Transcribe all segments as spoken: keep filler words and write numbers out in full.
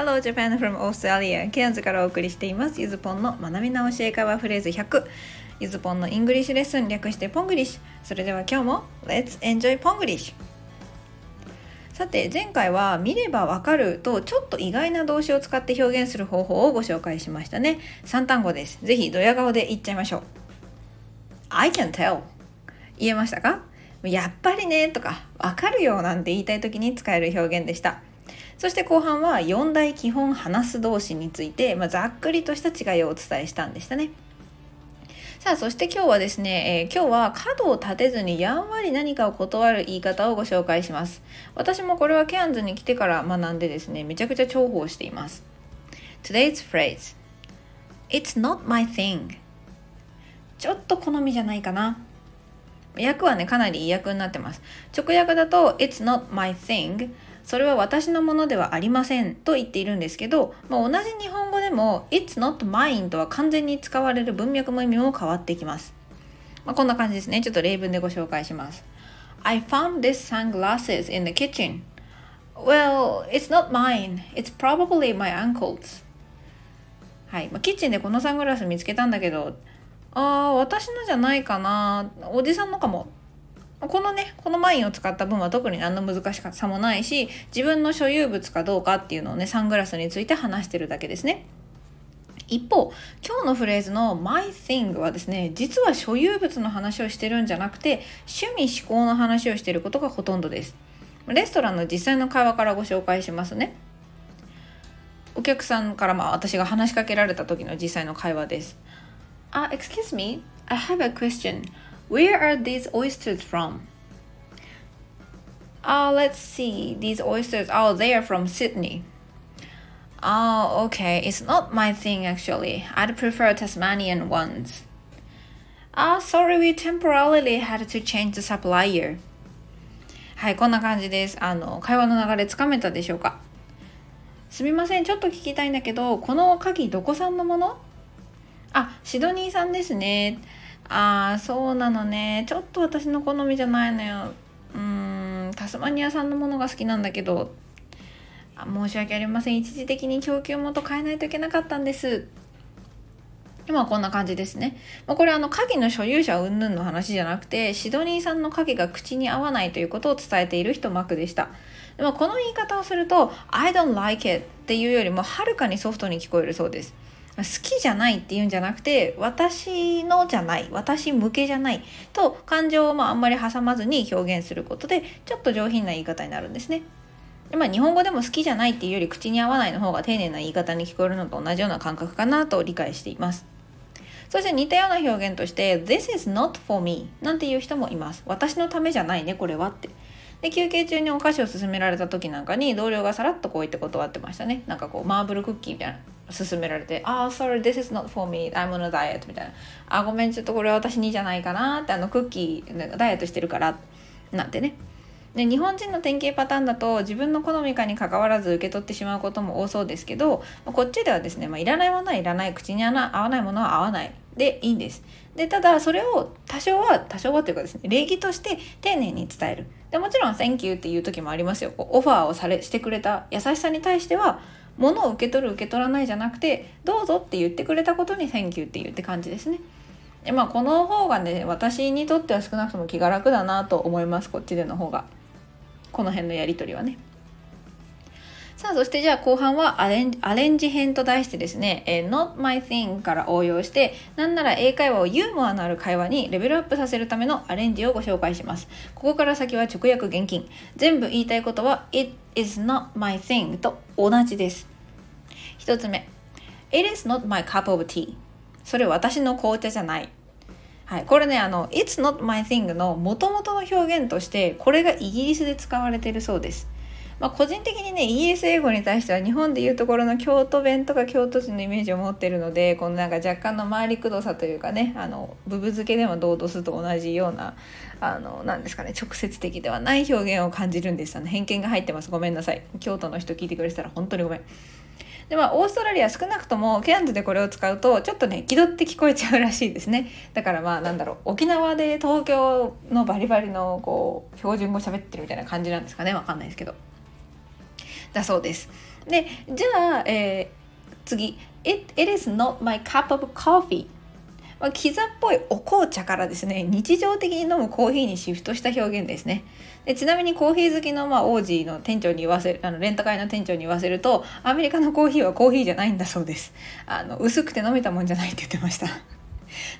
Hello Japan from Australia ケアンズからお送りしています。ゆずぽんの学び直し英会話フレーズひゃく、ゆずぽんのイングリッシュレッスン、略してポングリッシュ。それでは今日も Let's enjoy ポングリッシュ。さて、前回は見ればわかるとちょっと意外な動詞を使って表現する方法をご紹介しましたね。さん単語です。ぜひドヤ顔で言っちゃいましょう。 I can tell 言えましたか？やっぱりねとかわかるよなんて言いたい時に使える表現でした。そして後半はよん大基本話す動詞について、まあ、ざっくりとした違いをお伝えしたんでしたね。さあ、そして今日はですね、えー、今日は角を立てずにやんわり何かを断る言い方をご紹介します。私もこれはケアンズに来てから学んでですね、めちゃくちゃ重宝しています。 Today's phrase It's not my thing ちょっと好みじゃないかな。訳はね、かなり意訳になってます。直訳だと It's not my thing それは私のものではありませんと言っているんですけど、まあ、同じ日本語でも It's not mine とは完全に使われる文脈も意味も変わってきます。まあ、こんな感じですね。ちょっと例文でご紹介します。 I found these sunglasses in the kitchen. Well, it's not mine. It's probably my uncle's. はい、まあ、キッチンでこのサングラス見つけたんだけど、あー私のじゃないかな、おじさんのかも。このね、このマインを使った文は特に何の難しさもないし、自分の所有物かどうかっていうのをね、サングラスについて話してるだけですね。一方、今日のフレーズの my thing はですね、実は所有物の話をしてるんじゃなくて、趣味思考の話をしてることがほとんどです。レストランの実際の会話からご紹介しますね。お客さんから、まあ、私が話しかけられた時の実際の会話です。Uh, excuse me, I have a question. Where are these oysters from? Uh, let's see. These oysters, oh, they are from Sydney. Oh, okay. It's not my thing, actually. I'd prefer Tasmanian ones. Ah, sorry, we temporarily had to change the supplier. はい、こんな感じです。あの、会話の流れつかめたでしょうか？すみません、ちょっと聞きたいんだけど、この鍵どこさんのもの？あ、シドニーさんですね。ああ、そうなのね。ちょっと私の好みじゃないのよ。うーん、タスマニア産のものが好きなんだけど、あ、申し訳ありません。一時的に供給元変えないといけなかったんです。今はこんな感じですね。これはあの鍵の所有者云々の話じゃなくて、シドニーさんの鍵が口に合わないということを伝えている一幕でした。でもこの言い方をすると、I don't like it っていうよりもはるかにソフトに聞こえるそうです。好きじゃないっていうんじゃなくて、私のじゃない、私向けじゃないと感情をまああんまり挟まずに表現することで、ちょっと上品な言い方になるんですね。で、まあ、日本語でも好きじゃないっていうより口に合わないの方が丁寧な言い方に聞こえるのと同じような感覚かなと理解しています。そして似たような表現として This is not for me なんていう人もいます。私のためじゃないねこれはって。で、休憩中にお菓子を勧められた時なんかに同僚がさらっとこう言って断ってましたね。なんかこうマーブルクッキーみたいな勧められて、ああ、sorry, this is not for me, I'm on a diet みたいな、あ、ごめん、ちょっとこれは私にじゃないかなって、あのクッキーダイエットしてるからなんてね。で、日本人の典型パターンだと自分の好みかに関わらず受け取ってしまうことも多そうですけど、こっちではですね、まあ、いらないものはいらない、口に合わないものは合わないでいいんです。で、ただそれを多少は多少はというかですね、礼儀として丁寧に伝える。で、もちろん Thank you っていう時もありますよ。オファーをされしてくれた優しさに対しては、物を受け取る受け取らないじゃなくて、どうぞって言ってくれたことに Thank you って言うって感じですね。で、まあ、この方がね、私にとっては少なくとも気が楽だなと思います。こっちでの方が、この辺のやり取りはね。さあ、そしてじゃあ後半はアレンジ、アレンジ編と題してですね、えー、not my thing から応用して、なんなら英会話をユーモアのある会話にレベルアップさせるためのアレンジをご紹介します。ここから先は直訳厳禁。全部言いたいことは It is not my thing と同じです。一つ目 It is not my cup of tea それ私の紅茶じゃない。はい、これね、あの It's not my thing の元々の表現として、これがイギリスで使われているそうです。まあ、個人的にね、イギリス英語に対しては日本でいうところの京都弁とか京都人のイメージを持っているので、このなんか若干の回りくどさというかね、あのブブ漬けでもドードスと同じような、あのなんですかね、直接的ではない表現を感じるんです。あの偏見が入ってます。ごめんなさい。京都の人聞いてくれてたら本当にごめん。で、まあ、オーストラリア少なくともケアンズでこれを使うとちょっとね、気取って聞こえちゃうらしいですね。だからまあ、なんだろう、沖縄で東京のバリバリのこう標準語喋ってるみたいな感じなんですかね、わかんないですけど、だそうです。で、じゃあ、えー、次 It, It is not my cup of coffee、まあ、キザっぽいお紅茶からですね、日常的に飲むコーヒーにシフトした表現ですね。でちなみにコーヒー好きのまあ王子の店長に言わせる、あのレンタカーの店長に言わせると、アメリカのコーヒーはコーヒーじゃないんだそうです。あの薄くて飲めたもんじゃないって言ってました。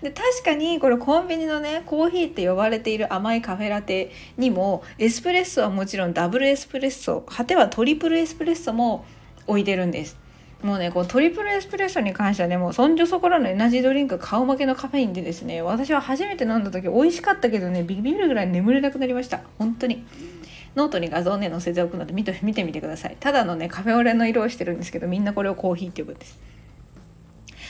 で確かにこれコンビニのねコーヒーって呼ばれている甘いカフェラテにも、エスプレッソはもちろんダブルエスプレッソ、果てはトリプルエスプレッソも置いてるんです。もうねこうトリプルエスプレッソに関してはね、もうそんじょそこらのエナジードリンク顔負けのカフェインでですね、私は初めて飲んだ時美味しかったけどね、ビビるぐらい眠れなくなりました。本当にノートに画像ね載せておくので見て、見てみてください。ただのねカフェオレの色をしてるんですけど、みんなこれをコーヒーって呼ぶんです。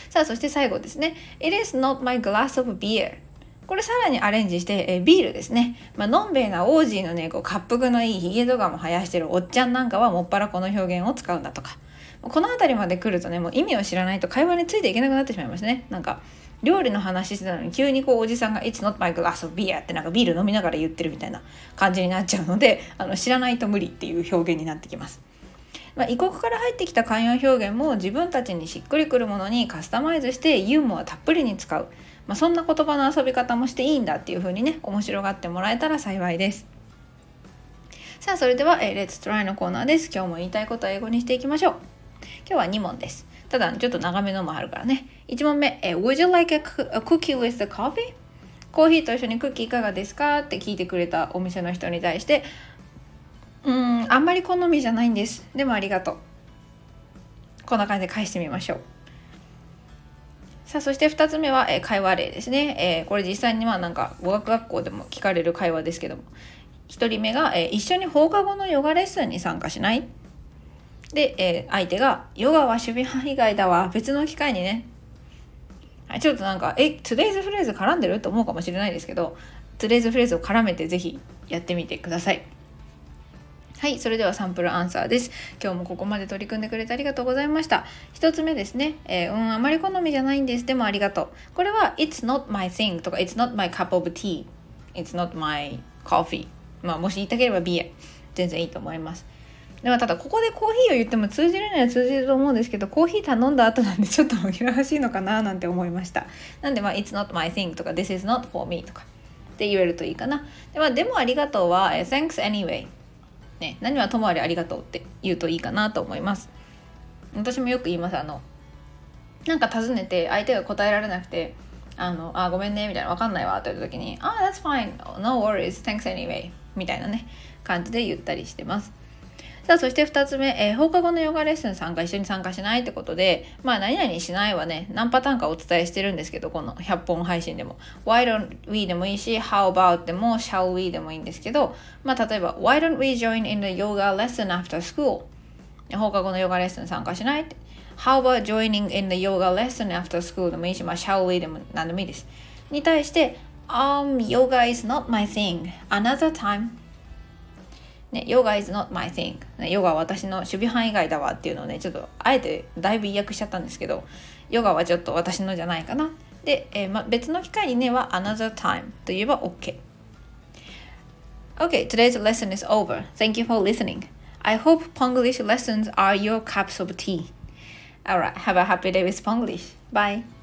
さあそして最後ですね、 It is not my glass of beer、 これさらにアレンジして、えー、ビールですね、まあ、のんべえな王子のねこう滑覆のいいヒゲとかも生やしてるおっちゃんなんかはもっぱらこの表現を使うんだとか、この辺りまで来るとね、もう意味を知らないと会話についていけなくなってしまいますね。なんか料理の話してたのに急にこうおじさんが It's not my glass of beer ってなんかビール飲みながら言ってるみたいな感じになっちゃうので、あの知らないと無理っていう表現になってきます。まあ、異国から入ってきた慣用表現も自分たちにしっくりくるものにカスタマイズしてユーモアたっぷりに使う、まあ、そんな言葉の遊び方もしていいんだっていう風にね、面白がってもらえたら幸いです。さあそれでは、えー、Let's try のコーナーです。今日も言いたいことは英語にしていきましょう。今日はに問です。ただちょっと長めのもあるからね。いち問目、えー、Would you like a cookie with the coffee？ コーヒーと一緒にクッキーいかがですかって聞いてくれたお店の人に対して、うーん、あんまり好みじゃないんです、でもありがとう、こんな感じで返してみましょう。さあそしてふたつめは、えー、会話例ですね、えー、これ実際にまあなんか語学学校でも聞かれる会話ですけども、ひとりめが、えー、一緒に放課後のヨガレッスンに参加しない？で、えー、相手がヨガは守備範囲外だわ、別の機会にね。はい、ちょっとなんかえ Today's フレーズ絡んでると思うかもしれないですけど、 Today's フレーズを絡めてぜひやってみてください。はい、それではサンプルアンサーです。今日もここまで取り組んでくれてありがとうございました。一つ目ですね、えー、うん、あまり好みじゃないんです、でもありがとう。これは It's not my thing とか It's not my cup of tea、 It's not my coffee、 まあもし言いたければビール、全然いいと思います。ではただここでコーヒーを言っても通じるには通じると思うんですけど、コーヒー頼んだ後なんでちょっと紛らわしいのかななんて思いました。なんでまあ It's not my thing とか This is not for me とかって言えるといいかな。ではでもありがとうは Thanks anyway、ね、何はともあれありがとうって言うといいかなと思います。私もよく言います。あのなんか尋ねて相手が答えられなくて、あのあごめんねみたいな、わかんないわって言った時に、あ、ah, that's fine no worries thanks anyway みたいなね感じで言ったりしてます。さあそしてふたつめ、えー、放課後のヨガレッスン参加一緒に参加しないってことで、まあ何々しないはね何パターンかお伝えしてるんですけど、このひゃっぽん配信でも Why don't we でもいいし How about でも Shall we でもいいんですけど、まあ例えば Why don't we join in the yoga lesson after school、 放課後のヨガレッスン参加しないって、 How about joining in the yoga lesson after school でもいいし、まあ Shall we でも何でもいいですに対して、um, Yoga is not my thing another timeね、ヨガ is not my thing、ね、ヨガは私の守備範囲外だわっていうのをね、ちょっとあえてだいぶ意訳しちゃったんですけど、ヨガはちょっと私のじゃないかな。で、えーま、別の機会にねは another time と言えば OK。 OK, today's lesson is over. Thank you for listening. I hope Ponglish lessons are your cups of tea. Alright, have a happy day with Ponglish. Bye.